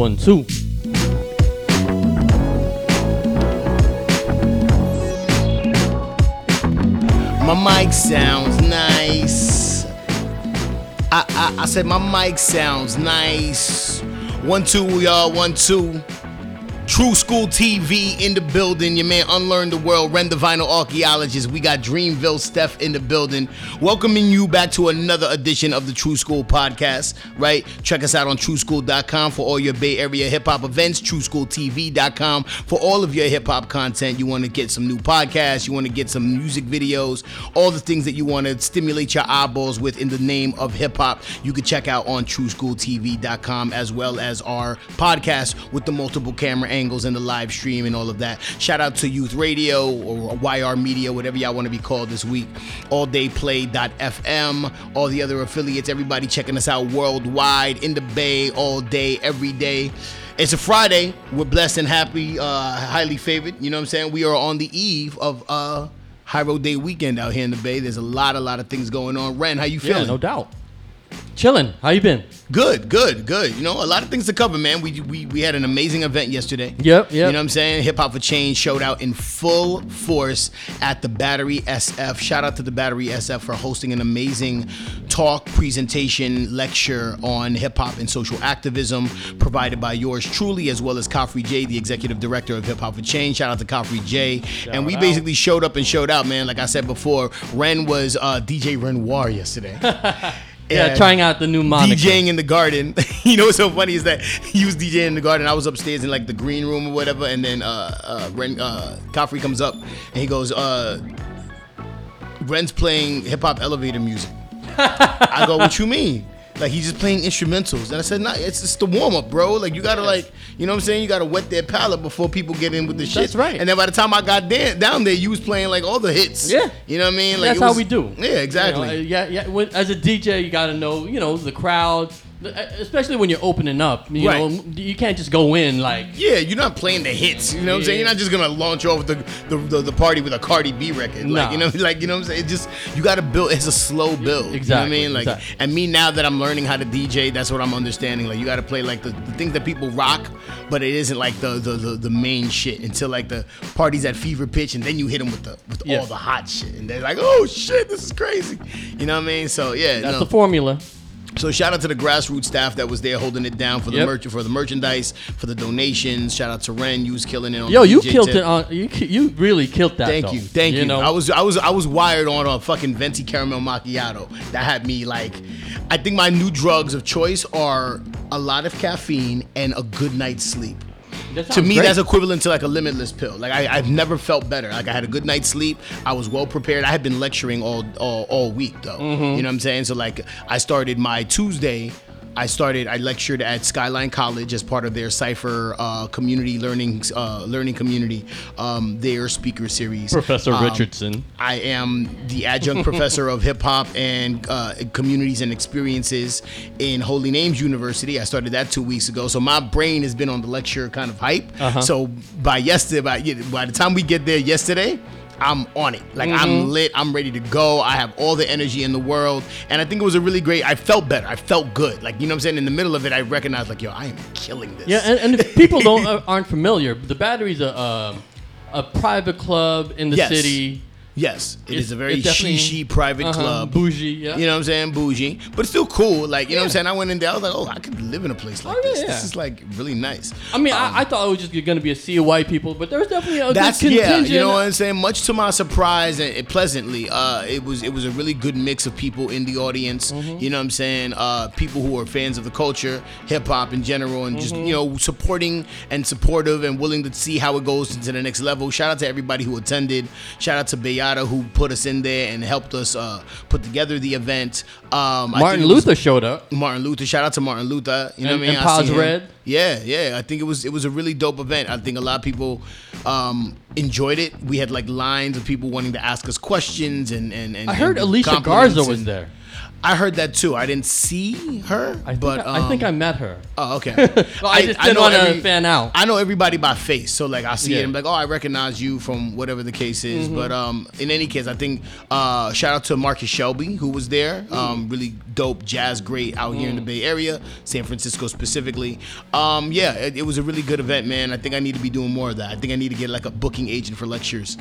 one too. My mic sounds nice. I said my mic sounds nice. 1 2 y'all, 1 2. True School TV in the building. Your man Unlearn the World, Ren the Vinyl Archaeologist. We got Dreamville Steph in the building. Welcoming you back to another edition of the True School Podcast, right? Check us out on TrueSchool.com for all your Bay Area hip-hop events. TrueSchoolTV.com for all of your hip-hop content. You want to get some new podcasts. You want to get some music videos. All the things that you want to stimulate your eyeballs with in the name of hip-hop, you can check out on TrueSchoolTV.com, as well as our podcast with the multiple camera angles and the live stream and all of that. Shout out to Youth Radio or YR Media, whatever y'all want to be called this week. Alldayplay.fm, all the other affiliates, everybody checking us out worldwide, in the Bay, all day, every day. It's a Friday. We're blessed and happy, highly favored. You know what I'm saying? We are on the eve of Hiero Day weekend out here in the Bay. There's a lot of things going on. Ren, how you feeling? Yeah, no doubt. Chilling. How you been? Good. You know, a lot of things to cover, man. We had an amazing event yesterday. Yep. You know what I'm saying? Hip Hop for Change showed out in full force at the Battery SF. Shout out to the Battery SF for hosting an amazing talk, presentation, lecture on hip hop and social activism, provided by yours truly, as well as Coffey J, the executive director of Hip Hop for Change. Shout out to Coffey J. And we basically showed up and showed out, man. Like I said before, Ren was DJ Renoir yesterday. Yeah, trying out the new moniker. DJing in the garden. You know what's so funny is that he was DJing in the garden. I was upstairs in like the green room or whatever, and then Calfrey comes up and he goes, Ren's playing hip hop elevator music. I go, what you mean? Like, he's just playing instrumentals. And I said, nah, it's just the warm-up, bro. Like, you got to, like, you know what I'm saying? You got to wet their palate before people get in with the shit. That's right. And then by the time I got down there, you was playing, like, all the hits. Yeah. You know what I mean? Like, that's how we do. Yeah, exactly. You know, yeah. As a DJ, you got to know, you know, the crowd, especially when you're opening up. You know, you can't just go in, like. Yeah, you're not playing the hits. You know what I'm saying? You're not just going to launch off the party with a Cardi B record. Nah. Like, you know what I'm saying? It just, you got to build. It's a slow build. Exactly. You know what I mean? Like, and me, now that I'm learning how to DJ, that's what I'm understanding. Like, you got to play like the things that people rock, but it isn't like the main shit until like the party's at fever pitch, and then you hit them with all the hot shit, and they're like, oh shit, this is crazy. You know what I mean? So yeah, that's the formula. So shout out to the grassroots staff that was there holding it down for the for the merchandise, for the donations. Shout out to Ren, you was killing it on. Yo, you DJ killed it on. You really killed that. Thank you. Know? I was wired on a fucking venti caramel macchiato that had me like. I think my new drugs of choice are a lot of caffeine and a good night's sleep. To me, that's equivalent to like a Limitless pill. Like I've never felt better. Like I had a good night's sleep. I was well prepared. I had been lecturing all week though. Mm-hmm. You know what I'm saying? So like I started my Tuesday. I lectured at Skyline College as part of their Cypher community learning community, their speaker series. Professor Richardson. I am the adjunct professor of hip hop and communities and experiences in Holy Names University. I started that 2 weeks ago. So my brain has been on the lecture kind of hype. Uh-huh. So by the time we get there yesterday, I'm on it. Like, mm-hmm. I'm lit. I'm ready to go. I have all the energy in the world. And I think it was a really great, I felt better. I felt good. Like, you know what I'm saying? In the middle of it, I recognized, like, yo, I am killing this. Yeah, and if people aren't familiar, the Battery's a private club in the city. Yes, it is a very she private club. Bougie, yeah. You know what I'm saying? Bougie. But it's still cool. Like, you know what I'm saying? I went in there. I was like, oh, I could live in a place like this. Yeah. This is, like, really nice. I mean, I thought it was just going to be a sea of white people, but there was definitely a good contingent. Yeah, you know what I'm saying? Much to my surprise and pleasantly, it was a really good mix of people in the audience. Mm-hmm. You know what I'm saying? People who are fans of the culture, hip-hop in general, and just, you know, supporting and supportive and willing to see how it goes into the next level. Shout out to everybody who attended. Shout out to Bayada, who put us in there and helped us put together the event. Martin Luther showed up. Martin Luther, shout out to Martin Luther. You know what I mean? And Paz Red. Yeah. I think it was a really dope event. I think a lot of people enjoyed it. We had like lines of people wanting to ask us questions and I heard Alicia Garza was there. I heard that too. I didn't see her, I think I met her. Oh, okay. Well, I just didn't want to fan out. I know everybody by face, so like I see it, and I'm like, oh, I recognize you from whatever the case is. Mm-hmm. But in any case, I think shout out to Marcus Shelby who was there. Really dope jazz great out here in the Bay Area, San Francisco specifically. It was a really good event, man. I think I need to be doing more of that. I think I need to get like a booking agent for lectures.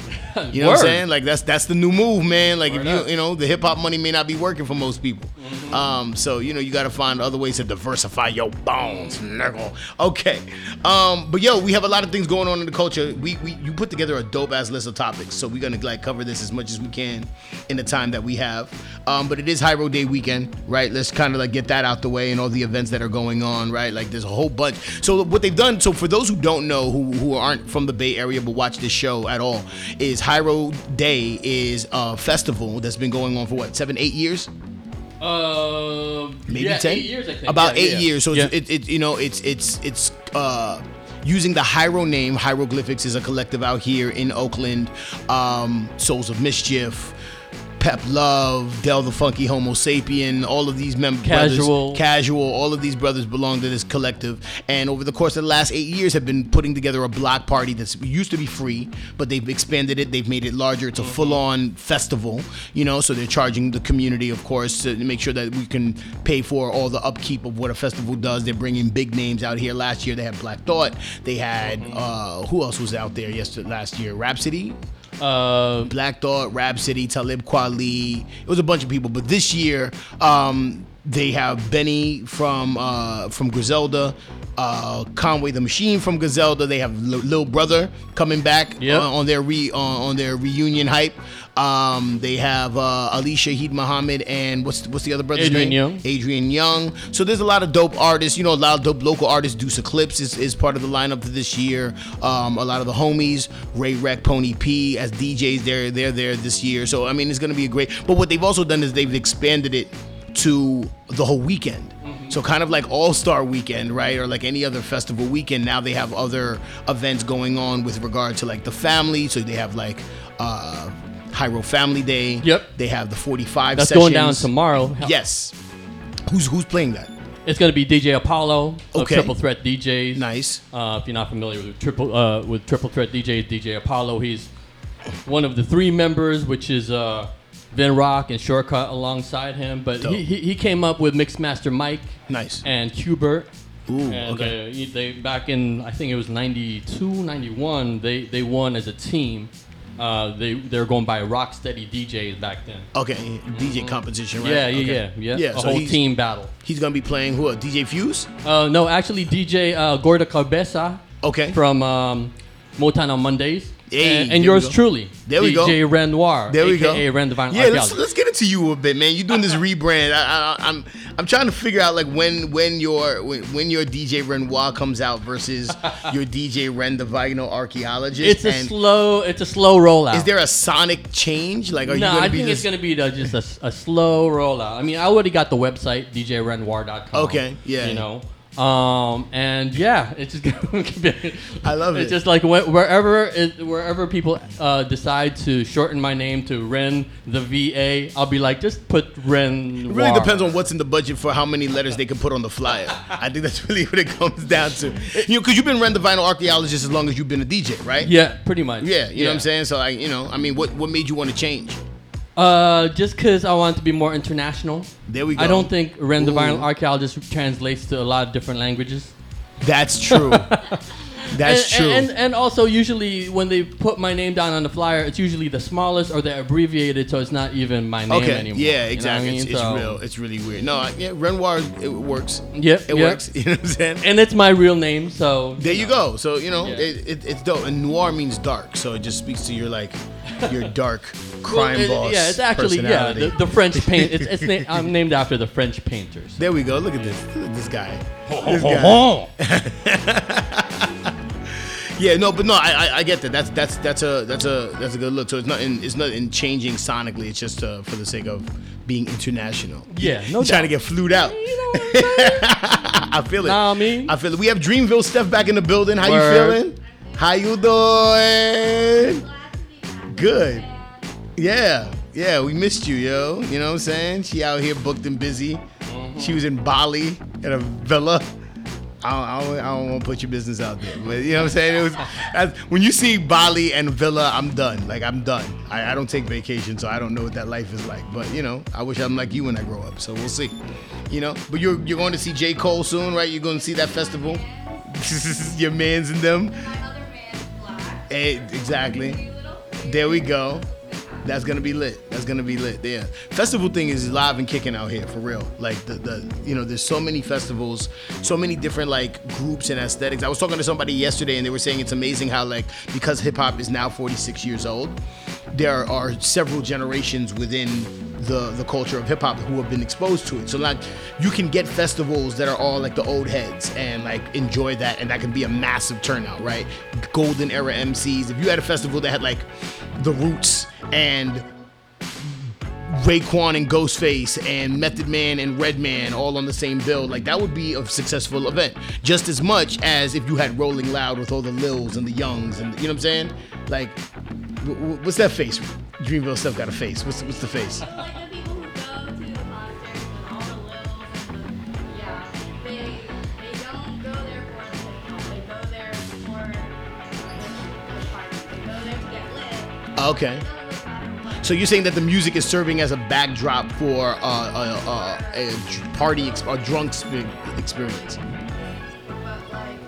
You know what I'm saying? Like that's the new move, man. Like Word if you up. You know the hip hop money may not be working for most people. Mm-hmm. So you know you gotta find other ways to diversify your bones, nigga. Okay, but yo, we have a lot of things going on in the culture. You put together a dope ass list of topics, so we're gonna like cover this as much as we can in the time that we have. But it is Hiero Day weekend, right? Let's kind of like get that out the way and all the events that are going on, right? Like there's a whole bunch. So what they've done, so for those who don't know, who aren't from the Bay Area but watch this show at all, is Hiero Day is a festival that's been going on for what, 7-8 years? Maybe 10? 8 years, I think. About 8 years. So it's using the Hiero name. Hieroglyphics is a collective out here in Oakland. Souls of Mischief, Pep Love, Del the Funky Homo Sapien, all of these members, Casual, all of these brothers belong to this collective, and over the course of the last 8 years have been putting together a block party that's used to be free, but they've expanded it, they've made it larger, it's a full-on festival, you know, so they're charging the community, of course, to make sure that we can pay for all the upkeep of what a festival does. They're bringing big names out here. Last year they had Black Thought, they had, who else was out there last year? Rapsody? Black Thought, Rapsody, Talib Kweli. It was a bunch of people, but this year they have Benny from Griselda, Conway the Machine from Griselda. They have Lil Brother coming back on their reunion hype. They have Ali Shaheed Muhammad and what's the other brother's name? Adrian Young. So there's a lot of dope artists, you know, a lot of dope local artists. Deuce Eclipse is part of the lineup for this year. A lot of the homies, Ray Rec, Pony P as DJs, they're there this year. So I mean it's gonna be a great, but what they've also done is they've expanded it to the whole weekend. So kind of like All-Star Weekend, right? Or like any other festival weekend. Now they have other events going on with regard to like the family. So they have like Hiero Family Day. Yep. They have the 45 That's sessions. That's going down tomorrow. Yes. Who's playing that? It's going to be DJ Apollo of Triple Threat DJs. Nice. If you're not familiar with Triple Threat DJs, DJ Apollo, he's one of the three members, which is... Vin Rock and Shortcut alongside him, but he came up with Mixmaster Mike, nice, and Qbert. Ooh, and they back in, I think it was 92, 91, they won as a team. They were going by Rocksteady DJs back then. Okay, DJ competition, right? Yeah. A whole team battle. He's gonna be playing who? DJ Fuse? No, actually DJ Gorda Cabeza. Okay. From Motown on Mondays. Hey, and yours truly, there we go. DJ Renoir, there we go. AKA Ren Divine. Yeah, let's get into you a bit, man. You're doing this rebrand. I'm trying to figure out like when your DJ Renoir comes out versus your DJ Ren the Vinyl Archaeologist. It's a slow rollout. Is there a sonic change? Like, I think it's gonna be just a slow rollout. I mean, I already got the website DJRenoir.com. Okay, yeah, you know. It's just gonna be, I love it. It's just like wherever people decide to shorten my name to Ren the VA, I'll be like, just put Ren. It really depends on what's in the budget for how many letters they can put on the flyer. I think that's really what it comes down to. You know, because you've been Ren the Vinyl Archaeologist as long as you've been a DJ, right? Yeah, pretty much. Yeah, you know what I'm saying. So like, you know, I mean, what made you want to change? Just because I want to be more international. There we go. I don't think Ren the Vinyl Archaeologist translates to a lot of different languages. That's true. That's true. And also, usually, when they put my name down on the flyer, it's usually the smallest or they're abbreviated, so it's not even my name anymore. Yeah, exactly. You know what I mean? It's really weird. No, Renoir, it works. Yep. Works. You know what I'm saying? And it's my real name, so... There you go. So, you know, it's dope. And noir means dark, so it just speaks to your, like... Your dark crime boss. Yeah, it's actually the French paint. I'm named after the French painters. There we go. Look at this. Look at this guy. Yeah, no, but no, I get that. That's a good look. So it's nothing changing sonically. It's just for the sake of being international. Yeah, no doubt. Trying to get flued out. You know what I feel it. Nah, I mean, I feel it. We have Dreamville Steph back in the building. How you feeling? How you doing? Good. Yeah. Yeah, we missed you, yo. You know what I'm saying? She out here booked and busy. Mm-hmm. She was in Bali at a villa. I don't want to put your business out there, but you know what I'm saying? When you see Bali and villa, I'm done. Like, I'm done. I don't take vacation, so I don't know what that life is like. But, you know, I wish I'm like you when I grow up, so we'll see. You know? But you're going to see J. Cole soon, right? You're going to see that festival? Your mans and them? My other man's Black. Exactly. There we go. That's going to be lit. That's going to be lit. Yeah. Festival thing is live and kicking out here, for real. Like, you know, there's so many festivals, so many different, like, groups and aesthetics. I was talking to somebody yesterday, and they were saying it's amazing how, like, because hip-hop is now 46 years old, there are several generations within the culture of hip-hop who have been exposed to it. So, like, you can get festivals that are all, like, the old heads and, like, enjoy that, and that can be a massive turnout, right? Golden era MCs. If you had a festival that had, like, The Roots and Raekwon and Ghostface and Method Man and Redman all on the same bill, like, that would be a successful event, just as much as if you had Rolling Loud with all the Lils and the Youngs and, you know what I'm saying? Like, what's that face? Dreamville stuff got a face. What's the face? It's like the people who go to the concerts and all the Lils and the, yeah, they don't go there for the, they go there for the party. They go there to get lit. Okay. So you're saying that the music is serving as a backdrop for a party, a drunk experience. But like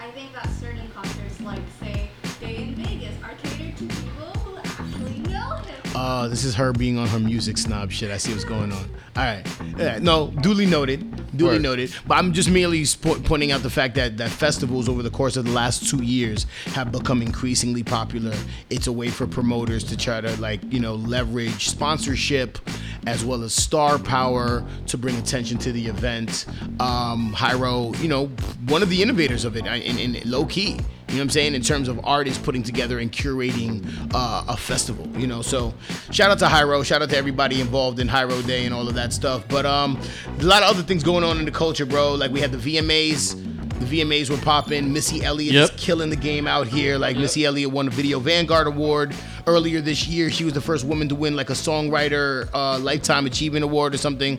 I think that certain concerts, like say Day in Vegas, are catered to people who actually know him. This is her being on her music snob shit. I see what's going on. All right. Yeah, no, duly noted. Duly Word. Noted. But I'm just merely pointing out the fact that festivals over the course of the last 2 years have become increasingly popular. It's a way for promoters to try to, like, you know, leverage sponsorship as well as star power to bring attention to the event. Hiero, you know, one of the innovators of it in low key. You know what I'm saying? In terms of artists putting together and curating a festival, you know? So shout out to Hiero. Shout out to everybody involved in Hiero Day and all of that stuff. But a lot of other things going on in the culture, bro. Like, we had the VMAs. The VMAs were popping. Missy Elliott is killing the game out here. Like, Missy Elliott won the Video Vanguard Award earlier this year. She was the first woman to win, like, a Songwriter Lifetime Achievement Award or something.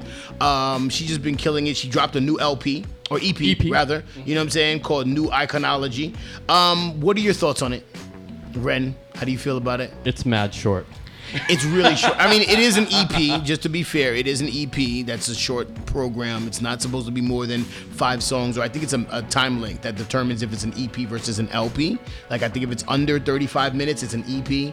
She's just been killing it. She dropped a new LP. Or EP, rather, you know what I'm saying, called New Iconology. What are your thoughts on it? Ren, how do you feel about it? It's mad short. It's really short. I mean, it is an EP, just to be fair. It is an EP. That's a short program. It's not supposed to be more than 5 songs, or I think it's a time length that determines if it's an EP versus an LP. Like, I think if it's under 35 minutes, it's an EP.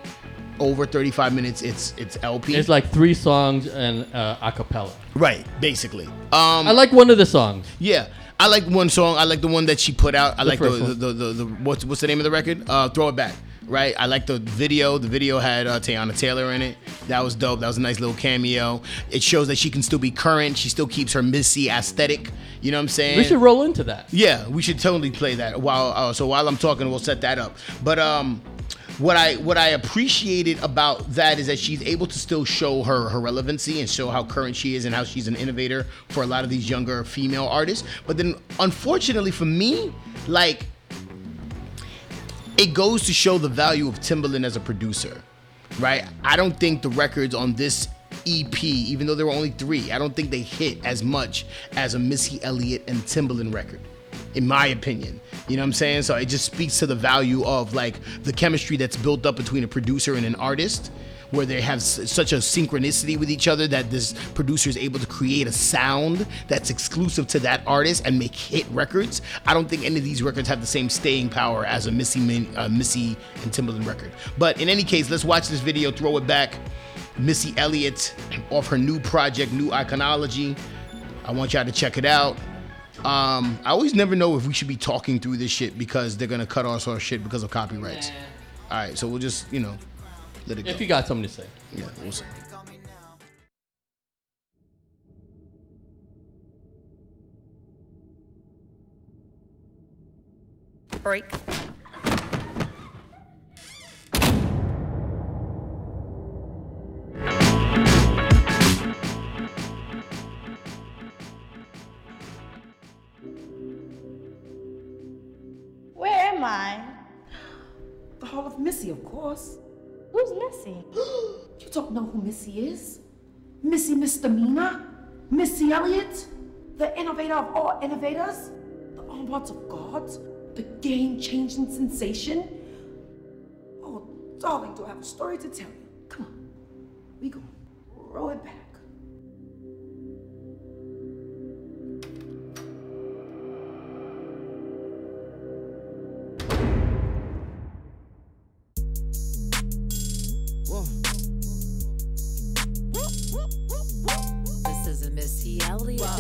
Over 35 minutes, it's LP. It's like 3 songs and a cappella. Right, basically. I like one of the songs. Yeah. I like one song. I like the one that she put out. I like the what's the name of the record? Throw It Back, right? I like the video. The video had Teyana Taylor in it. That was dope. That was a nice little cameo. It shows that she can still be current. She still keeps her Missy aesthetic. You know what I'm saying? We should roll into that. Yeah, we should totally play that. While I'm talking, we'll set that up. But what I appreciated about that is that she's able to still show her relevancy and show how current she is and how she's an innovator for a lot of these younger female artists. But then, unfortunately for me, like, it goes to show the value of Timbaland as a producer, right? I don't think the records on this EP, even though there were only 3, I don't think they hit as much as a Missy Elliott and Timbaland record. In my opinion, you know what I'm saying? So it just speaks to the value of, like, the chemistry that's built up between a producer and an artist, where they have such a synchronicity with each other that this producer is able to create a sound that's exclusive to that artist and make hit records. I don't think any of these records have the same staying power as a Missy and Timbaland record. But in any case, let's watch this video, Throw It Back, Missy Elliott, off her new project, New Iconology. I want y'all to check it out. I always never know if we should be talking through this shit because they're gonna cut us our shit because of copyrights. Yeah. All right, so we'll just, you know, let it go. If you got something to say. Yeah, we'll see. Break. Missy, of course. Who's Missy? You don't know who Missy is. Missy Misdemeanor, Missy Elliott, the innovator of all innovators, the onboards of God, the game-changing sensation. Oh, darling, do I have a story to tell you? Come on, we gonna roll it back.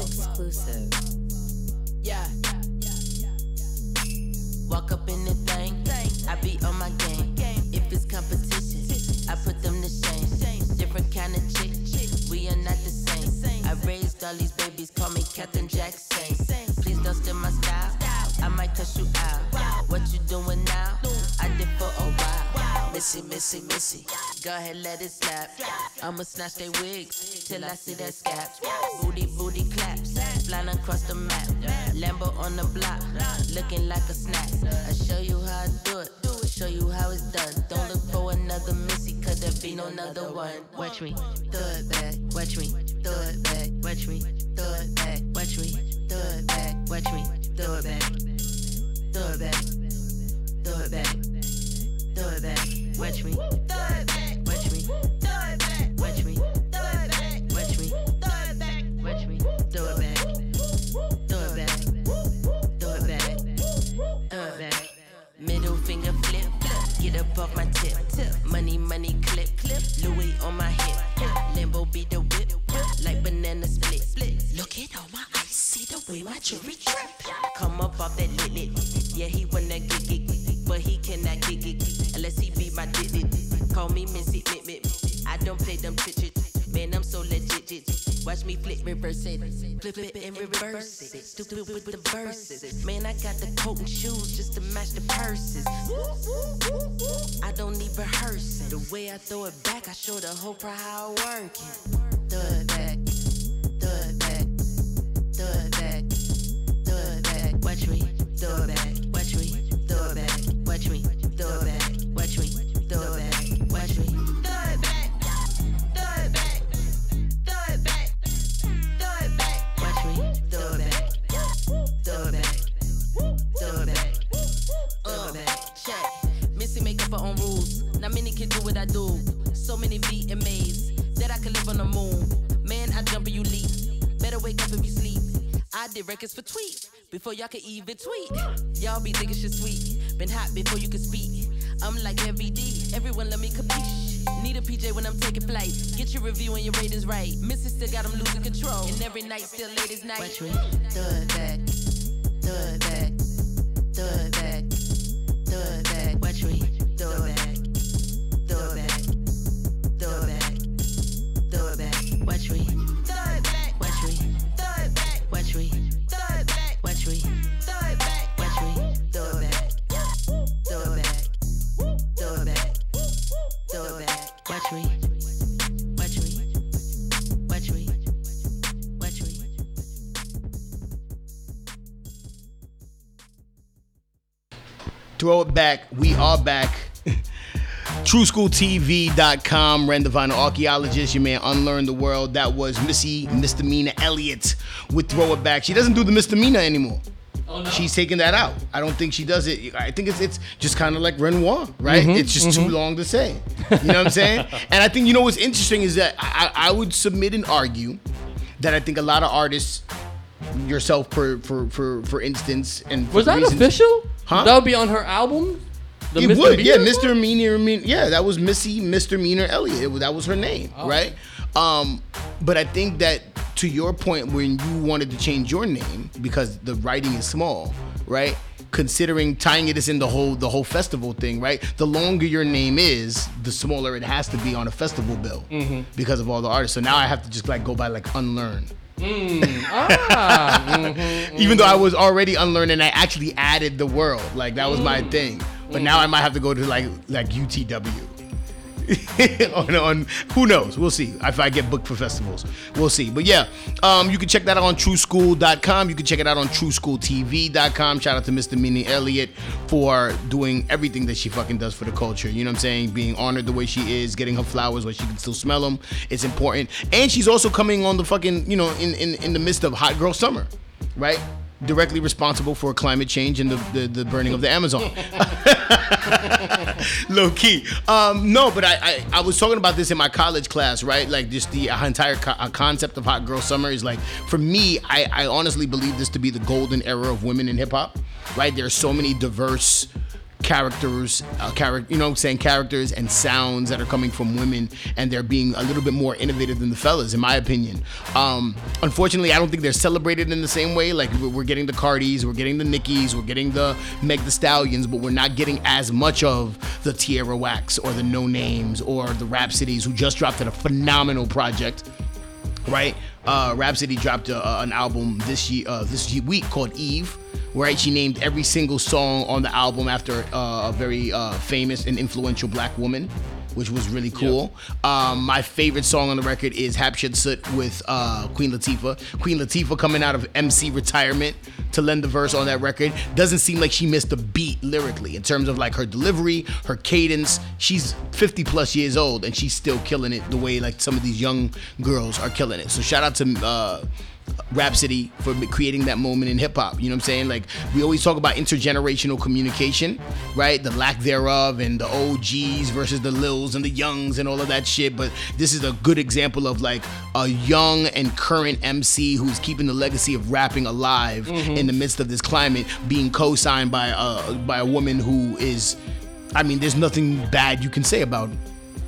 Exclusive. Yeah. Walk up in the thing, I be on my game. If it's competition, I put them to shame. Different kind of chick, we are not the same. I raised all these babies, call me Captain Jackson. Please don't steal my style, I might cuss you out. What you doing now? I did for a while. Missy, Missy, Missy, go ahead, let it snap. I'ma snatch they wigs till I see their scabs. Booty, booty claps, flying across the map. Lambo on the block, looking like a snack. I show you how I do it, show you how it's done. Don't look for another Missy, cause there be no another one. Watch me, throw it back. Watch me, throw it back. Watch me, throw it back. Watch me, throw it back. Watch me, throw it back. Throw it back. Throw it back. Throw it back. Watch me, throw it back. Up off my tip, money, money, clip, clip, Louis on my hip, Lambo be the whip, like banana split, look at all my ice, see the way my jewelry drip, come up off that lit lit, yeah he wanna gig it, but he cannot gig it, unless he be my did it, call me Missy, mip mip, I don't play them tricks, man I'm so legit, watch me flip, reverse it, flip it and reverse it, stupid with the verses. Man, I got the coat and shoes just to match the purses. I don't need rehearsing. The way I throw it back, I show the whole crowd how I work it. Throw it back, throw it back, throw it back, throw it back. Watch me, throw it back. Watch me, throw it back. Watch me, throw it back. Watch me, throw it back. Watch me. I do so many VMAs that I could live on the moon. Man, I jump and you leap. Better wake up and be sleep. I did records for tweet before y'all could even tweet. Y'all be thinking shit sweet. Been hot before you could speak. I'm like MVD. Everyone let me capiche. Need a PJ when I'm taking flight. Get your review and your ratings right. Missy still got them losing control. And every night still late as night. Watch me. Throw it back. Throw it back. Throw it back. Throw it back. Watch me. Throw it back. Watch me, throw it back. Watch me, throw it back. Watch me, throw it back. Watch me, throw it back. Watch me, throw it back. Throw it back. Throw it back. Throw it back. Watch me, watch me, watch me, watch me. Throw it back. We are back. TrueSchoolTV.com, Ren Divine Archaeologist, your man Unlearn the World. That was Missy Misdemeanor Elliott with Throw It Back. She doesn't do the misdemeanor anymore. Oh, no. She's taking that out. I don't think she does it. I think it's just kind of like Renoir, right? Mm-hmm, it's just too long to say. You know what I'm saying? And I think, you know, what's interesting is that I would submit and argue that I think a lot of artists, yourself for instance, and for was that reasons, official? Huh? That would be on her album? It would, yeah, Misdemeanor, yeah, that was Missy Misdemeanor Elliott. That was her name, right? But I think that to your point, when you wanted to change your name because the writing is small, right? Considering tying it is in the whole festival thing, right? The longer your name is, the smaller it has to be on a festival bill because of all the artists. So now I have to just like go by like Unlearn. Even though I was already Unlearned and I actually added the world, like that was my thing. But now I might have to go to like UTW. on who knows? We'll see. If I get booked for festivals, we'll see. But yeah, you can check that out on TrueSchool.com. You can check it out on TrueSchoolTV.com. Shout out to Mr. Missy Elliott for doing everything that she fucking does for the culture. You know what I'm saying? Being honored the way she is, getting her flowers where she can still smell them. It's important. And she's also coming on the fucking, you know, in the midst of Hot Girl Summer, right? Directly responsible for climate change and the burning of the Amazon. Low key. No, but I was talking about this in my college class, right? Like just the entire concept of Hot Girl Summer is like, for me, I honestly believe this to be the golden era of women in hip hop, right? There are so many diverse characters, you know what I'm saying, characters and sounds that are coming from women, and they're being a little bit more innovative than the fellas, in my opinion. Unfortunately, I don't think they're celebrated in the same way. Like, we're getting the Cardis, we're getting the Nickys, we're getting the Meg Thee Stallions, but we're not getting as much of the Tierra Wax or the No Names or the Rapsodies, who just dropped a phenomenal project, right? Rapsody dropped an album this week called Eve. Right, she named every single song on the album after a very famous and influential black woman, which was really cool. Yep. My favorite song on the record is Hatshepsut with Queen Latifah. Queen Latifah coming out of MC retirement to lend the verse on that record. Doesn't seem like she missed a beat lyrically in terms of like her delivery, her cadence. She's 50 plus years old and she's still killing it the way like some of these young girls are killing it. So shout out to Rapsody for creating that moment in hip-hop. You know what I'm saying? Like, we always talk about intergenerational communication, right? The lack thereof, and the OGs versus the Lils and the Youngs and all of that shit. But this is a good example of like a young and current MC who's keeping the legacy of rapping alive in the midst of this climate, being co-signed by a woman who is, I mean, there's nothing bad you can say about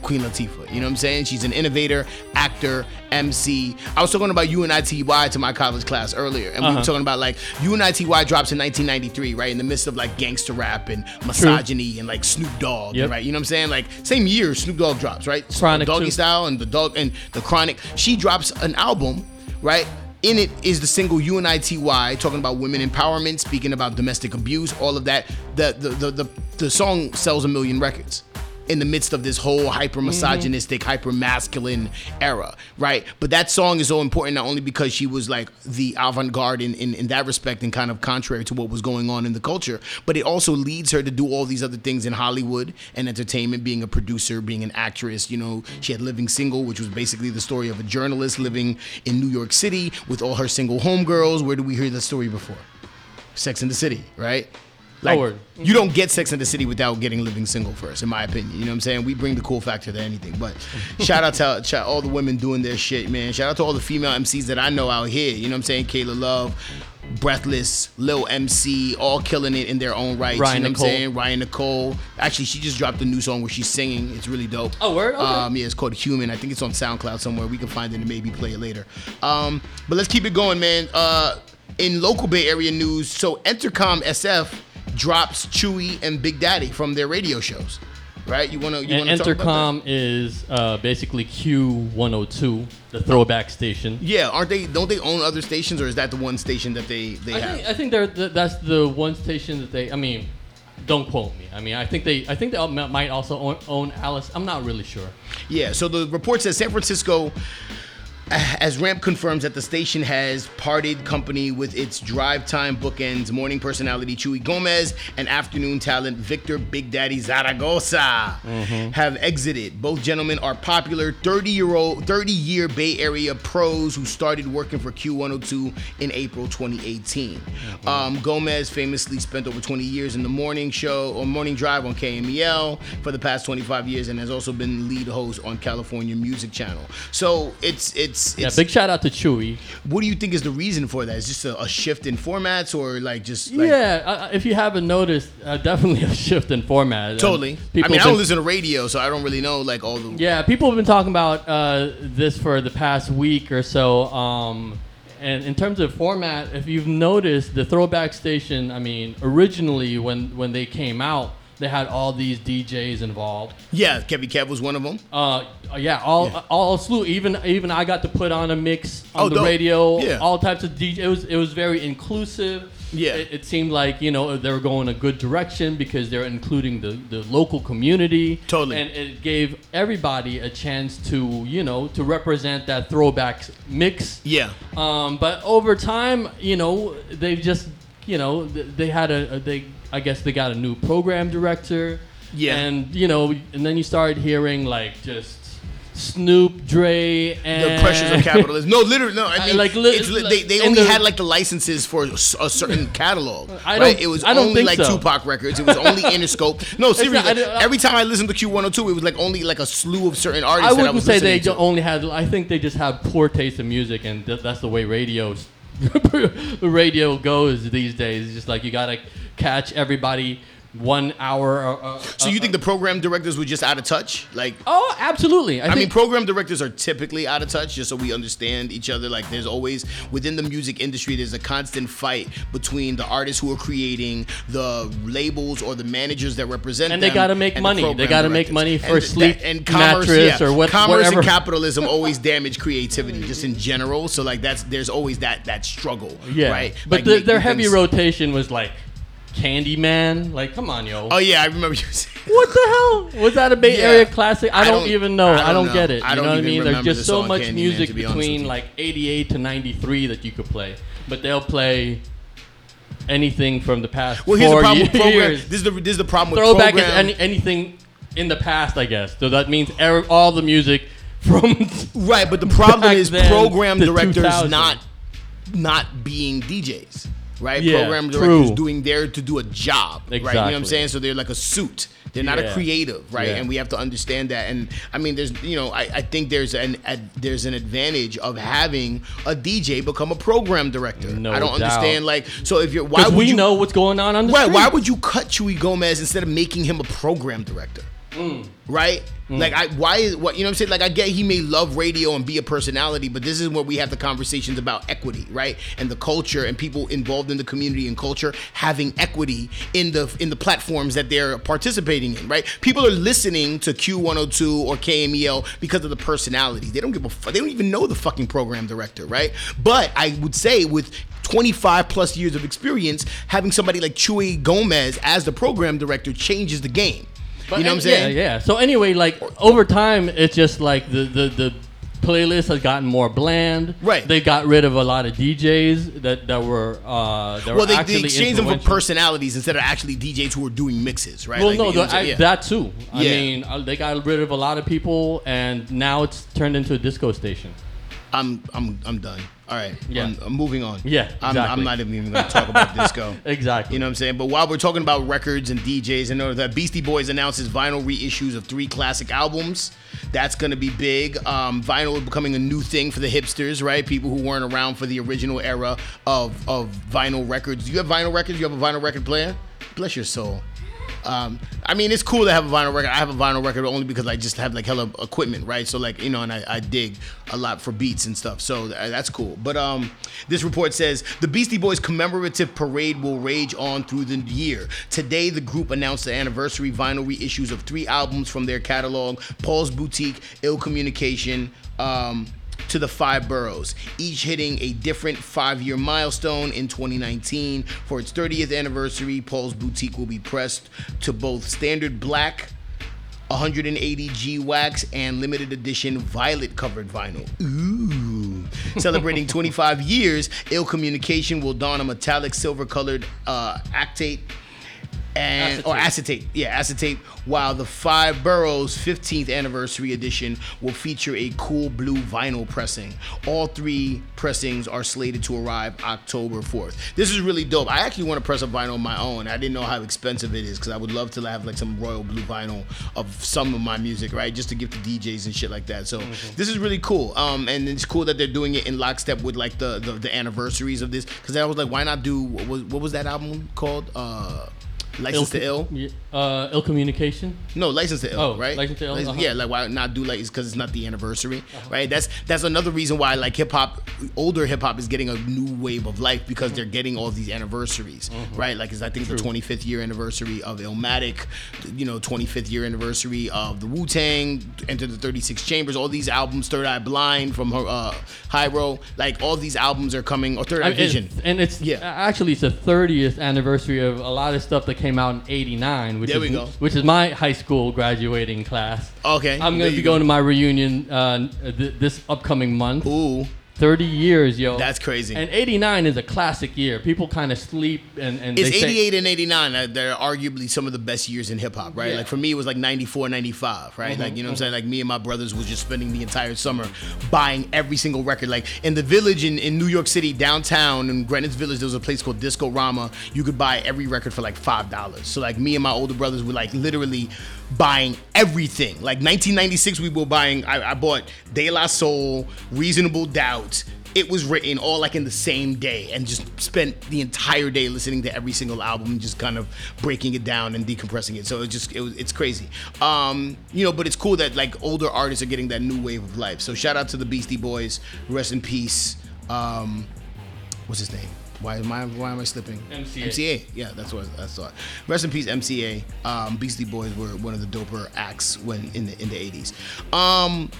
Queen Latifah. You know what I'm saying? She's an innovator, actor, MC. I was talking about U.N.I.T.Y. to my college class earlier, and we were talking about like U.N.I.T.Y. drops in 1993, right? In the midst of like gangster rap and misogyny and like Snoop Dogg, right? You know what I'm saying? Like, same year Snoop Dogg drops, right? Chronic Doggy too. Style and the Chronic. She drops an album, right? In it is the single U.N.I.T.Y. talking about women empowerment, speaking about domestic abuse, all of that. The song sells 1 million records in the midst of this whole hyper-misogynistic, hyper-masculine era, right? But that song is so important, not only because she was like the avant-garde in that respect and kind of contrary to what was going on in the culture, but it also leads her to do all these other things in Hollywood and entertainment, being a producer, being an actress. You know, she had Living Single, which was basically the story of a journalist living in New York City with all her single homegirls. Where did we hear that story before? Sex and the City, right? Like, you don't get Sex and the City without getting Living Single first, in my opinion. You know what I'm saying? We bring the cool factor to anything. But shout out to all the women doing their shit, man. Shout out to all the female MCs that I know out here. You know what I'm saying? Kayla Love, Breathless, Lil MC, all killing it in their own rights. Ryan, you know, Nicole. What I'm saying? Ryan Nicole. Actually, she just dropped a new song where she's singing. It's really dope. Oh, word? Okay. Yeah, it's called Human. I think it's on SoundCloud somewhere. We can find it and maybe play it later. But let's keep it going, man. In local Bay Area news, so Entercom SF drops Chewy and Big Daddy from their radio shows, right? You wanna talk about that? Entercom is basically Q102, the throwback station. Yeah, aren't they? Don't they own other stations, or is that the one station that they have? I think that's the one station that they. I mean, don't quote me. I mean, I think they might also own Alice. I'm not really sure. Yeah. So the report says San Francisco, as Ramp confirms that the station has parted company with its drive time bookends, morning personality Chuy Gomez and afternoon talent Victor Big Daddy Zaragoza have exited. Both gentlemen are popular 30-year Bay Area pros who started working for Q102 in April 2018. Gomez famously spent over 20 years in the morning show or morning drive on KMEL for the past 25 years and has also been lead host on California Music Channel. So it's big shout out to Chewy. What do you think is the reason for that? Is just a shift in formats, or like just like, if you haven't noticed, definitely a shift in format. Totally. I don't listen to radio, so I don't really know like all the. Yeah, people have been talking about this for the past week or so. And in terms of format, if you've noticed, the throwback station. I mean, originally when they came out, They had all these DJs involved. Yeah, Kevy Kev was one of them. All a slew. Even I got to put on a mix on the radio. Yeah. All types of DJs. It was very inclusive. Yeah. It seemed like, they were going a good direction because they're including the local community. Totally. And it gave everybody a chance to represent that throwback mix. Yeah. But over time, they've just, they had I guess they got a new program director. Yeah. And, and then you started hearing like just Snoop, Dre, and the pressures of capitalism. No, literally, no. I mean, they only had like the licenses for a certain catalog. It was only like so. Tupac records. It was only Interscope. No, seriously. Every time I listened to Q102, it was like only like a slew of certain artists. I would say they only had. I think they just have poor taste in music, and that's the way radio goes these days. It's just like you gotta catch everybody. 1 hour. So you think the program directors were just out of touch? Like, oh, absolutely. I mean, program directors are typically out of touch, just so we understand each other. Like, there's always within the music industry, there's a constant fight between the artists who are creating, the labels or the managers that represent them, and they got to make money. They got to make money for sleep and commerce, mattress, or whatever. Commerce and capitalism always damage creativity, just in general. So like there's always that struggle, yeah. Right? But like, their heavy rotation was like. Candyman, like, come on, yo. Oh yeah, I remember you saying. What the hell was that a Bay Area classic? I don't even know. I don't get it. You know what I mean? There's just so much music between like 88 to 93 that you could play, but they'll play anything from the past. Well, here's the problem with programs. This is the problem with throwback programs. Throwback is anything in the past, I guess. So that means all the music from right. But the problem is program directors not being DJs. Right, yeah, program directors doing there to do a job, exactly. Right? You know what I'm saying? So they're like a suit. They're not a creative, right? Yeah. And we have to understand that. And I mean, there's, I think there's an advantage of having a DJ become a program director. No I don't doubt. Understand, like, so if you're why would we you, know what's going on the right? Street. Why would you cut Chuy Gomez instead of making him a program director? Mm. Right? Mm. Like, you know what I'm saying? Like, I get he may love radio and be a personality, but this is where we have the conversations about equity, right? And the culture and people involved in the community and culture having equity in the platforms that they're participating in, right? People are listening to Q102 or KMEL because of the personality. They don't give a fuck. They don't even know the fucking program director, right? But I would say with 25 plus years of experience, having somebody like Chuy Gomez as the program director changes the game. But you know what I'm saying? Yeah. So anyway, like over time, it's just like the playlist has gotten more bland. Right. They got rid of a lot of DJs that were they exchanged them for personalities instead of actually DJs who were doing mixes, right? Well, like, no, that too. Yeah. I mean, they got rid of a lot of people, and now it's turned into a disco station. I'm done. All right. Yeah. I'm moving on. Yeah. Exactly. I'm not even going to talk about disco. Exactly. You know what I'm saying? But while we're talking about records and DJs, and that Beastie Boys announces vinyl reissues of 3 classic albums. That's going to be big. Vinyl is becoming a new thing for the hipsters, right? People who weren't around for the original era of vinyl records. Do you have vinyl records? You have a vinyl record player? Bless your soul. I mean, it's cool to have a vinyl record. I have a vinyl record only because I just have like hella equipment, right? So like, and I dig a lot for beats and stuff. So that's cool. But this report says the Beastie Boys commemorative parade will rage on through the year. Today, the group announced the anniversary vinyl reissues of 3 albums from their catalog, Paul's Boutique, Ill Communication, to the 5 boroughs, each hitting a different 5-year milestone in 2019. For its 30th anniversary, Paul's Boutique will be pressed to both standard black 180 G wax and limited edition violet covered vinyl. Ooh. Celebrating 25 years, Ill Communication will don a metallic silver colored acetate, while the 5 Boroughs 15th anniversary edition will feature a cool blue vinyl pressing. All 3 pressings are slated to arrive October 4th. This is really dope. I actually want to press a vinyl on my own. I didn't know how expensive it is because I would love to have like some royal blue vinyl of some of my music, right? Just to give to DJs and shit like that. So This is really cool. And it's cool that they're doing it in lockstep with like the anniversaries of this, because I was like, why not do what was that album called? License to Ill? Ill Communication? No, License to Ill, right? License to Ill, yeah, like why not do License, because it's not the anniversary, right? That's another reason why like hip-hop, older hip-hop is getting a new wave of life because they're getting all these anniversaries, right? Like I think the 25th year anniversary of Illmatic, you know, 25th year anniversary of the Wu-Tang, Enter the 36 Chambers, all these albums, Third Eye Blind from Hiero, like all these albums are coming, or Third Eye Vision. And it's actually it's the 30th anniversary of a lot of stuff that came out in '89, which is my high school graduating class. Okay, I'm gonna be going to my reunion this upcoming month. Ooh, 30 years, yo, that's crazy. And '89 is a classic year. People kind of sleep and it's '88 and '89. They're arguably some of the best years in hip hop, right? Yeah. Like for me, it was like '94, '95, right? Like you know what I'm saying? Like me and my brothers was just spending the entire summer buying every single record. Like in the Village in New York City downtown in Greenwich Village, there was a place called Disco Rama. You could buy every record for like $5. So like me and my older brothers were like literally buying everything. Like 1996, we were buying. I bought De La Soul, Reasonable Doubt, It Was Written, all like in the same day, and just spent the entire day listening to every single album and just kind of breaking it down and decompressing it. So it's crazy. You know, but it's cool that like older artists are getting that new wave of life. So shout out to the Beastie Boys, rest in peace. What's his name? Why am I slipping? MCA. Yeah, that's what I thought. Rest in peace, MCA. Beastie Boys were one of the doper acts when in the 80s.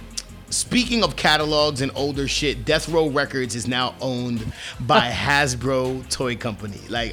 Speaking of catalogs and older shit, Death Row Records is now owned by Hasbro Toy Company. Like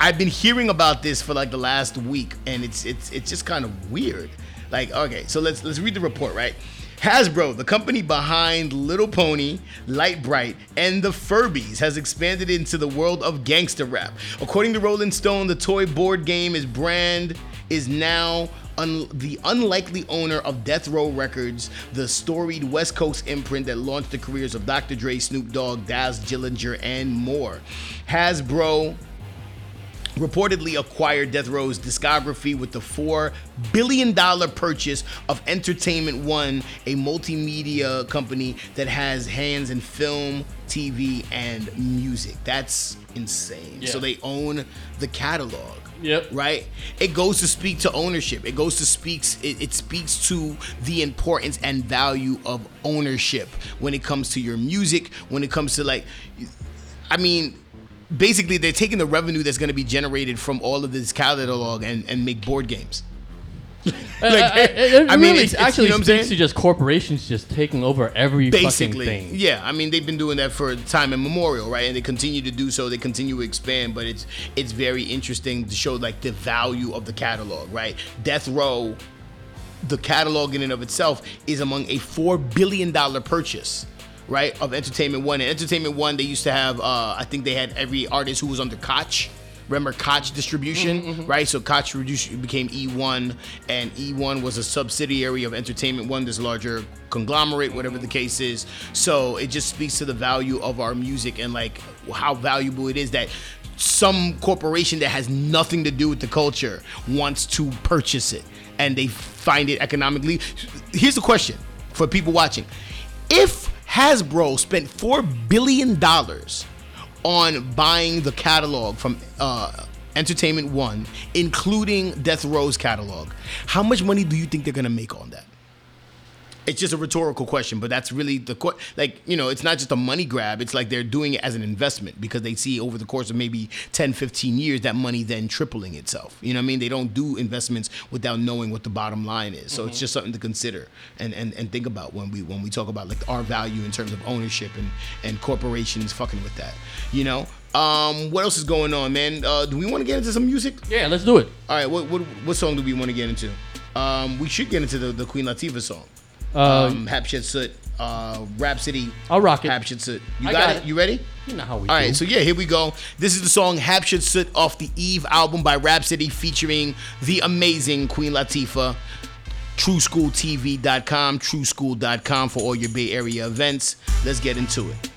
I've been hearing about this for like the last week, and it's just kind of weird. Like okay, so let's read the report, right? Hasbro, the company behind Little Pony, Light Bright, and the Furbies, has expanded into the world of gangster rap. According to Rolling Stone, the toy board game brand is now the unlikely owner of Death Row Records, the storied West Coast imprint that launched the careers of Dr. Dre, Snoop Dogg, Daz Dillinger, and more. Hasbro reportedly acquired Death Row's discography with the $4 billion purchase of Entertainment One, a multimedia company that has hands in film, TV, and music. That's insane. Yeah. So they own the catalog. Yep. Right? It goes to speak to ownership. It goes to speaks to the importance and value of ownership when it comes to your music, when it comes to like, I mean, basically, they're taking the revenue that's going to be generated from all of this catalog and make board games. Like, it actually you know speaks to just corporations just taking over every fucking thing. Yeah, I mean, they've been doing that for time immemorial, right? And they continue to do so. They continue to expand, but it's very interesting to show like the value of the catalog, right? Death Row, the catalog in and of itself, is among a $4 billion purchase, right, of Entertainment One. And Entertainment One, they used to have, I think they had every artist who was under Koch. Remember Koch Distribution, right? So Koch became E1, and E1 was a subsidiary of Entertainment One, this larger conglomerate, whatever the case is. So it just speaks to the value of our music and like how valuable it is that some corporation that has nothing to do with the culture wants to purchase it, and they find it economically. Here's the question for people watching. If Hasbro spent $4 billion on buying the catalog from Entertainment One, including Death Row's catalog, how much money do you think they're going to make on that? It's just a rhetorical question, but that's really the like, you know, it's not just a money grab. It's like they're doing it as an investment because they see over the course of maybe 10, 15 years, that money then tripling itself. You know what I mean? They don't do investments without knowing what the bottom line is. So it's just something to consider and think about when we talk about like our value in terms of ownership and corporations fucking with that, you know? What else is going on, man? Do we want to get into some music? Yeah, let's do it. All right. What song do we want to get into? We should get into the Queen Latifah song. Hatshepsut, Rapsody. I'll rock it. Hatshepsut. You got it? You ready? You know how we do. All right, so yeah, here we go. This is the song Hatshepsut off the Eve album by Rapsody featuring the amazing Queen Latifah. TrueSchoolTV.com, TrueSchool.com for all your Bay Area events. Let's get into it.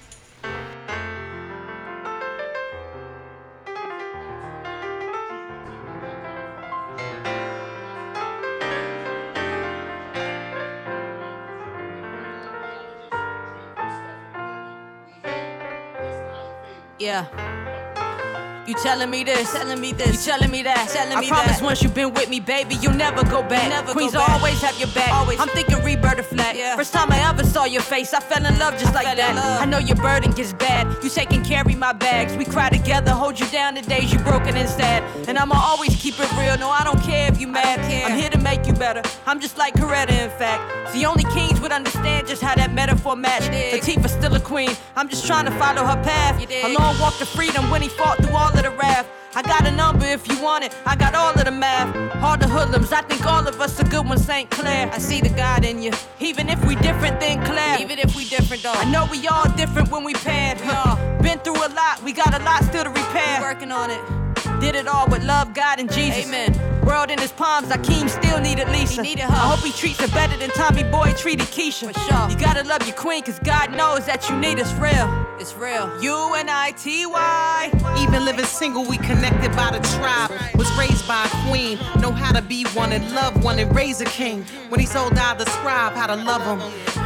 Yeah. You telling me this, telling me this, you telling me that, telling me that. I promise once you've been with me, baby, you'll never go back. Never Queens go back. Always have your back. Always. I'm thinking rebirth of flat. Yeah. First time I ever saw your face, I fell in love just like that. I know your burden gets bad. You take and carry my bags. We cry together, hold you down the days you broken and sad. And I'ma always keep it real. No, I don't care if you mad. I'm here to make you better. I'm just like Coretta, in fact. The only kings would understand just how that metaphor matched. Latifah's still a queen. I'm just trying to follow her path. A long walk to freedom when he fought through all of the wrath. I got a number if you want it, I got all of the math. All the hoodlums, I think all of us are good ones, St. Clair. I see the God in you, even if we different than Claire. Even if we different though, I know we all different when we paired. Been through a lot, we got a lot still to repair. Working on it, did it all with love, God and Jesus. Amen. World in his palms, Akeem still needed Lisa. He needed her. I hope he treats her better than Tommy Boy treated Keisha. For sure. You gotta love your queen, cause God knows that you need us real. It's real. U.N.I.T.Y. Even living single, we connected by the tribe. Was raised by a queen. Know how to be one and love one and raise a king. When he's old, I'll describe how to love him.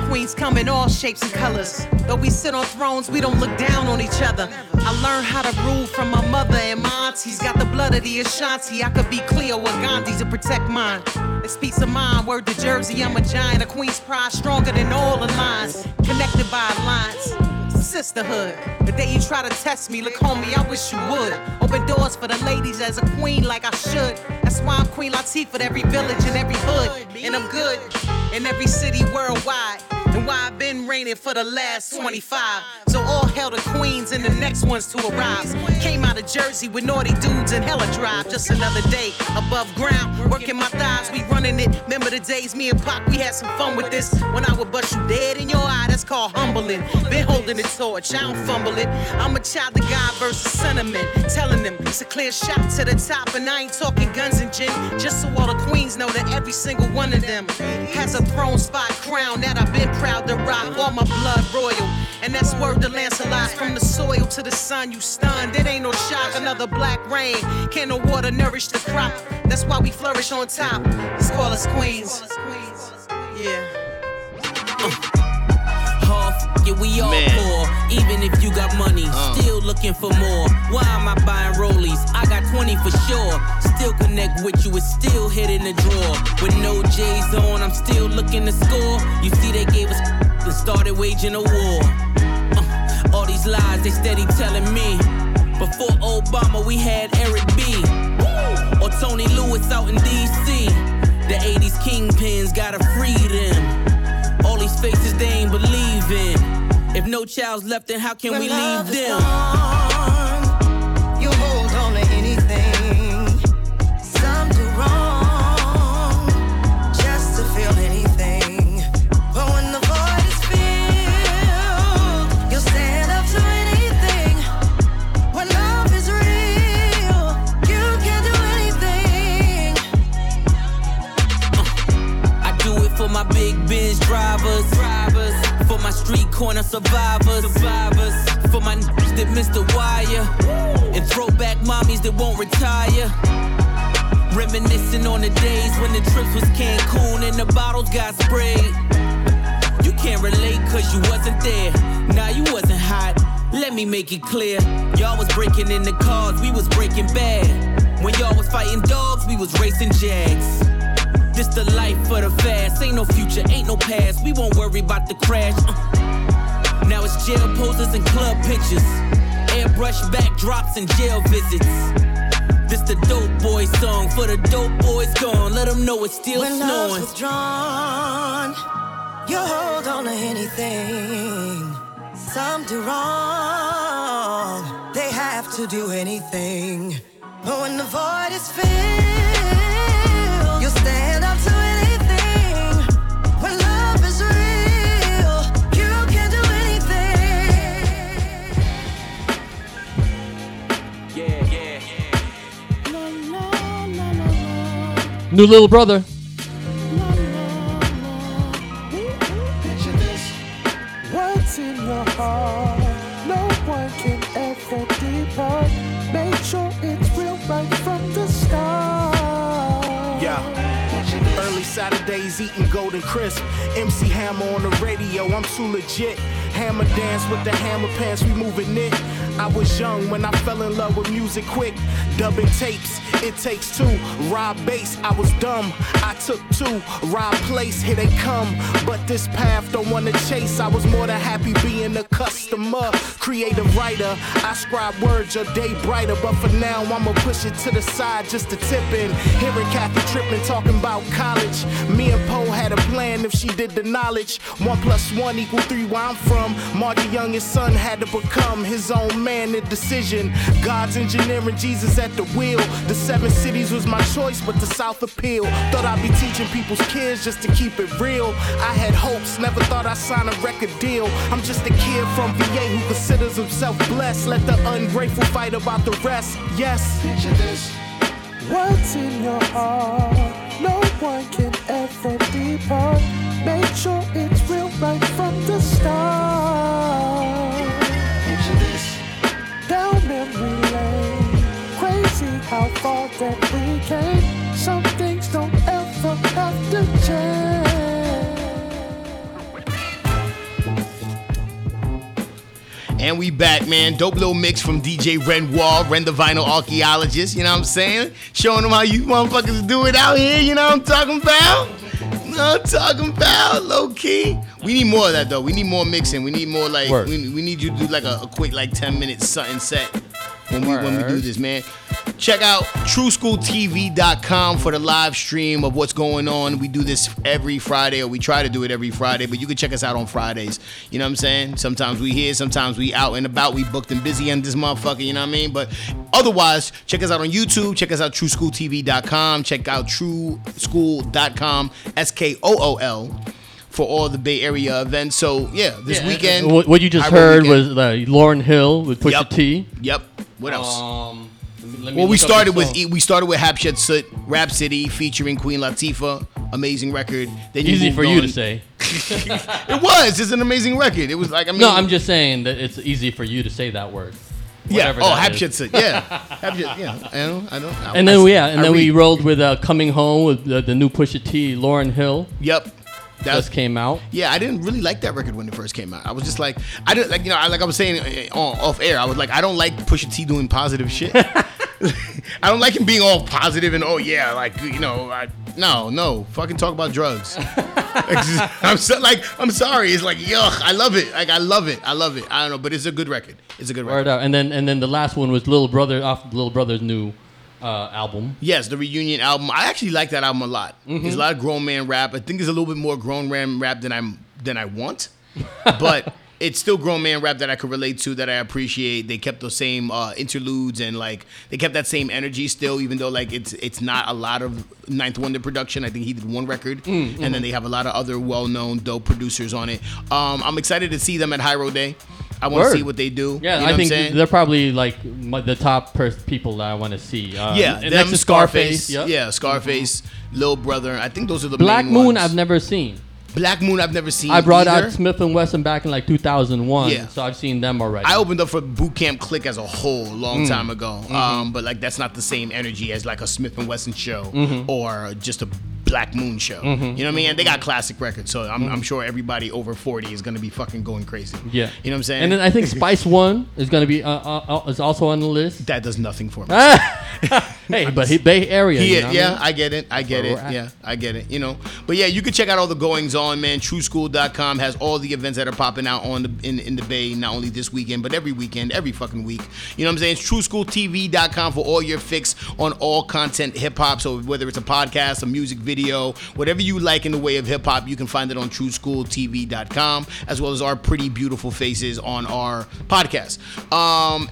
Queens come in all shapes and colors. Though we sit on thrones, we don't look down on each other. I learned how to rule from my mother and my aunties. Got the blood of the Ashanti. I could be Cleo or Gandhi to protect mine. It's peace of mind. Word to Jersey, I'm a giant. A queen's pride stronger than all the lines. Connected by lines. Sisterhood. The day you try to test me, look homie, I wish you would. Open doors for the ladies as a queen like I should. That's why I'm Queen Latifah in every village and every hood. And I'm good in every city worldwide. And why I've been reigning for the last 25. So all hail the queens and the next ones to arrive. Came out of Jersey with naughty dudes and hella drive. Just another day above ground, working my thighs, we running it. Remember the days me and Pop, we had some fun with this. When I would bust you dead in your eye, that's called humbling. Been holding the torch, I don't fumble it. I'm a child of God versus sentiment. Telling them it's a clear shot to the top. And I ain't talking guns and gin. Just so all the queens know that every single one of them has a throne spot crown that I've been proud to rock. All my blood royal, and that's word to Lancelot. From the soil to the sun, you stunned. It ain't no shock, another black rain. Can no water nourish the crop? That's why we flourish on top. It's called us queens. Yeah. Yeah, we all poor, even if you got money, still looking for more. Why am I buying rollies? I got 20 for sure. Still connect with you, it's still hit in the drawer. With no J's on, I'm still looking to score. You see they gave us and started waging a war. All these lies they steady telling me. Before Obama we had Eric B. Woo! Or Tony Lewis out in D.C. The 80s kingpins gotta free them. All these faces they ain't believe in. If no child's left, then how can we leave them? Gone, you hold on to anything. Some do wrong just to feel anything. But when the void is filled, you'll stand up to anything. When love is real, you can do anything. I do it for my big Benz drivers, for my street corner survivors, for my n****s that missed the wire, and throwback mommies that won't retire, reminiscing on the days when the trips was Cancun and the bottles got sprayed. You can't relate cause you wasn't there, nah you wasn't hot, let me make it clear, y'all was breaking in the cars, we was breaking bad, when y'all was fighting dogs, we was racing Jags. This the life for the fast, ain't no future, ain't no past, we won't worry about the crash. Now it's jail poses and club pictures, airbrush backdrops and jail visits. This the dope boy song, for the dope boys gone, let them know it's still snowing. When love's withdrawn, you hold on to anything. Some do wrong, they have to do anything. But when the void is filled, stand up to anything. When love is real, you can do anything. Yeah, yeah, yeah. La, la, la, la, la. New Lil Brother. La, la, la. Picture this. What's in your heart? No one can ever depart. Make sure it's real right from the start. Yeah. Early Saturdays eating golden crisp. MC Hammer on the radio, I'm too legit. Hammer dance with the hammer pants, we moving it. I was young when I fell in love with music quick. Dubbing tapes, it takes two. Rob bass, I was dumb. I took two. Rob place, here they come. But this path don't wanna chase. I was more than happy being a customer. Creative writer, I scribe words, your day brighter. But for now, I'ma push it to the side just to tip in. Hearing Kathy tripping, talking about college. Me and Poe had a plan if she did the knowledge. 1 + 1 = 3 where I'm from. Margie Young's son had to become his own man, the decision. God's engineering, Jesus at the wheel. The 7 cities was my choice, but the South appeal. Thought I'd be teaching people's kids just to keep it real. I had hopes, never thought I'd sign a record deal. I'm just a kid from VA who considers himself blessed. Let the ungrateful fight about the rest. Yes. Picture this. What's in your heart? No one can ever depart. Make sure it's real right from the start. Picture this. Down memory lane. Crazy how far that we came. Some things don't ever have to change. And we back, man. Dope little mix from DJ Renoir, Ren the Vinyl Archaeologist, you know what I'm saying? Showing them how you motherfuckers do it out here, you know what I'm talking about? I'm talking about low key. We need more of that though. We need more mixing. We need more like we need you to do like a quick like 10-minute something set when we do this, man. Check out TrueSchoolTV.com for the live stream of what's going on. We do this every Friday, or we try to do it every Friday, but you can check us out on Fridays. You know what I'm saying? Sometimes we here, sometimes we out and about. We booked and busy on this motherfucker, you know what I mean? But otherwise, check us out on YouTube. Check us out TrueSchoolTV.com. Check out TrueSchool.com, SKOOL. For all the Bay Area events. So, yeah, this weekend. What you just heard was Lauryn Hill with Pusha T. Yep. What else? We started with Hatshepsut, Rapsody featuring Queen Latifah. Amazing record. Then easy for you to say. It was. It's an amazing record. It was like, I mean. No, I'm just saying that it's easy for you to say that word. Yeah. Oh, Hatshepsut. Yeah. Hatshepsut. Yeah. I don't. And then we rolled with Coming Home with the new Pusha T, Lauryn Hill. Yep. That just came out. Yeah, I didn't really like that record when it first came out. I was just like, I didn't like, you know, I was saying off air. I was like, I don't like Pusha T doing positive shit. I don't like him being all positive and fucking talk about drugs. I'm sorry. It's like, yuck. I love it. Like, I love it. I don't know, but it's a good record. And then the last one was Lil Brother off Lil Brother's new album. Yes, the reunion album. I actually like that album a lot. Mm-hmm. There's a lot of grown man rap. I think there's a little bit more grown man rap than I want, but it's still grown man rap that I could relate to, that I appreciate. They kept those same interludes and like they kept that same energy still, even though like it's not a lot of Ninth Wonder production. I think he did one record, mm-hmm. and then they have a lot of other well-known dope producers on it. I'm excited to see them at Hiero Day. I want to see what they do. Yeah, you know I think they're probably like the top people that I want to see. And them, Scarface. Yep. Yeah, Scarface, mm-hmm. Lil Brother. I think those are the Black main Moon ones. Black Moon I've never seen. I brought out Smith & Wesson back in like 2001, so I've seen them already. I opened up for Boot Camp Click as a whole long time ago, mm-hmm. But like that's not the same energy as like a Smith & Wesson show, mm-hmm. or just a Black Moon show. Mm-hmm. You know what I mean? And they got classic records, so I'm sure everybody over 40 is gonna be fucking going crazy. Yeah, you know what I'm saying? And then I think Spice One is gonna be is also on the list. That does nothing for me. Hey, but Bay Area. I get it. You know, but yeah, you can check out all the goings on, man. TrueSchool.com has all the events that are popping out on in the Bay, not only this weekend but every weekend, every fucking week. You know what I'm saying? It's TrueSchoolTV.com for all your fix on all content hip hop. So whether it's a podcast, a music video, whatever you like in the way of hip-hop, you can find it on TrueSchoolTV.com, as well as our pretty beautiful faces on our podcast.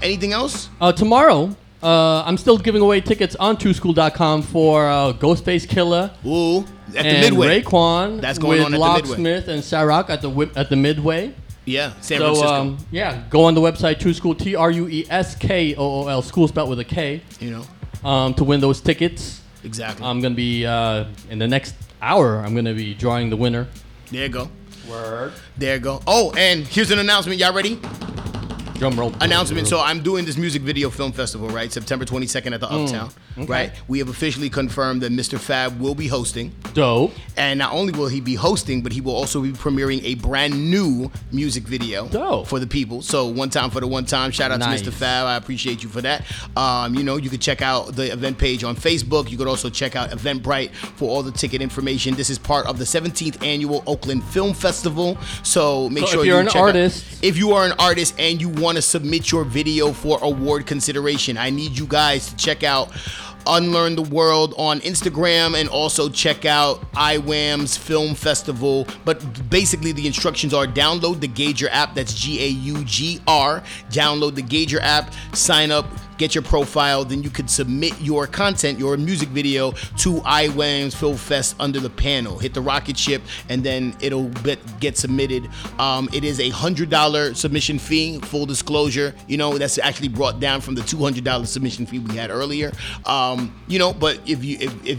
Anything else? Tomorrow, I'm still giving away tickets on TrueSchool.com for Ghostface Killer. Ooh, at the Midway. Raekwon. That's going on at the Midway. With Locksmith and Cyroc at the Midway. Yeah, San Francisco. Go on the website, TrueSchool, TRUESKOOL, school spelled with a K, you know, to win those tickets. Exactly. I'm going to be, in the next hour, I'm going to be drawing the winner. There you go. Word. There you go. Oh, and here's an announcement. Y'all ready? Drum roll. Announcement. So I'm doing this music video film festival, right? September 22nd at the Uptown, right? We have officially confirmed that Mr. Fab will be hosting. Dope. And not only will he be hosting, but he will also be premiering a brand new music video for the people. So One Time for the One Time. Shout out to Mr. Fab. I appreciate you for that. You know, you can check out the event page on Facebook. You could also check out Eventbrite for all the ticket information. This is part of the 17th annual Oakland Film Festival. So make sure you're an artist. If you are an artist and you want to submit your video for award consideration, I need you guys to check out Unlearn the World on Instagram and also check out IWAM's Film Festival. But basically the instructions are download the Gaugr app. That's G-A-U-G-R. Download the Gaugr app, sign up, get your profile, then you could submit your content, your music video to IWAM's Film Fest under the panel. Hit the rocket ship and then it'll get submitted. It is a $100 submission fee, full disclosure. You know, that's actually brought down from the $200 submission fee we had earlier. You know, but if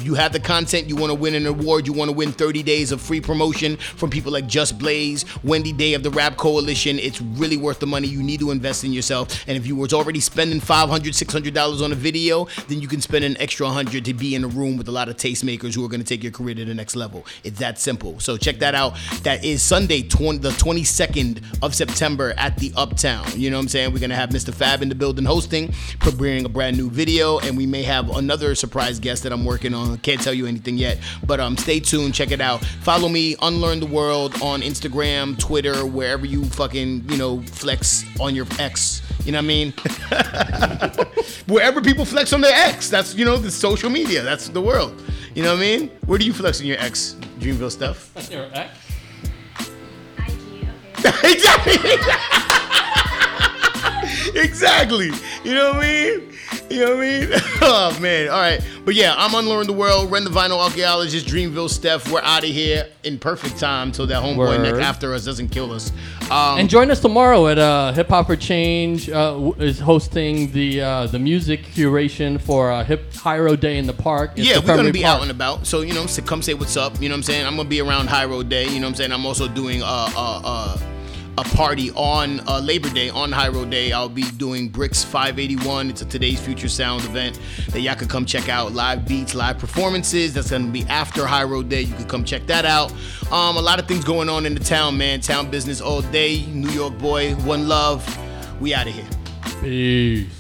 you have the content, you want to win an award, you want to win 30 days of free promotion from people like Just Blaze, Wendy Day of the Rap Coalition. It's really worth the money. You need to invest in yourself. And if you were already spending $500, $600 on a video, then you can spend an extra $100 to be in a room with a lot of tastemakers who are going to take your career to the next level. It's that simple. So check that out. That is Sunday, the 22nd of September at the Uptown. You know what I'm saying? We're going to have Mr. Fab in the building hosting, premiering a brand new video, and we may have another surprise guest that I'm working on. Can't tell you anything yet, but stay tuned. Check it out. Follow me, Unlearn the World, on Instagram, Twitter, wherever you fucking, you know, flex on your ex. You know what I mean? Wherever people flex on their ex. That's, you know, the social media. That's the world. You know what I mean? Where do you flex on your ex, Dreamville stuff? That's your ex? IG, okay. Exactly. You know what I mean? You know what I mean? Oh, man. All right. But yeah, I'm Unlearn the World. Ren the Vinyl Archaeologist, Dreamville Steph. We're out of here in perfect time so that homeboy Nick after us doesn't kill us. And join us tomorrow at Hip Hop for Change is hosting the music curation for Hiero Day in the park. It's we're going to be out and about. So, you know, so come say what's up. You know what I'm saying? I'm going to be around Hiero Day. You know what I'm saying? I'm also doing a party on Labor Day, on Hiero Day. I'll be doing Bricks 581. It's a Today's Future Sound event that y'all could come check out. Live beats, live performances. That's going to be after Hiero Day. You could come check that out. A lot of things going on in the town, man. Town business all day. New York boy, one love. We out of here. Peace.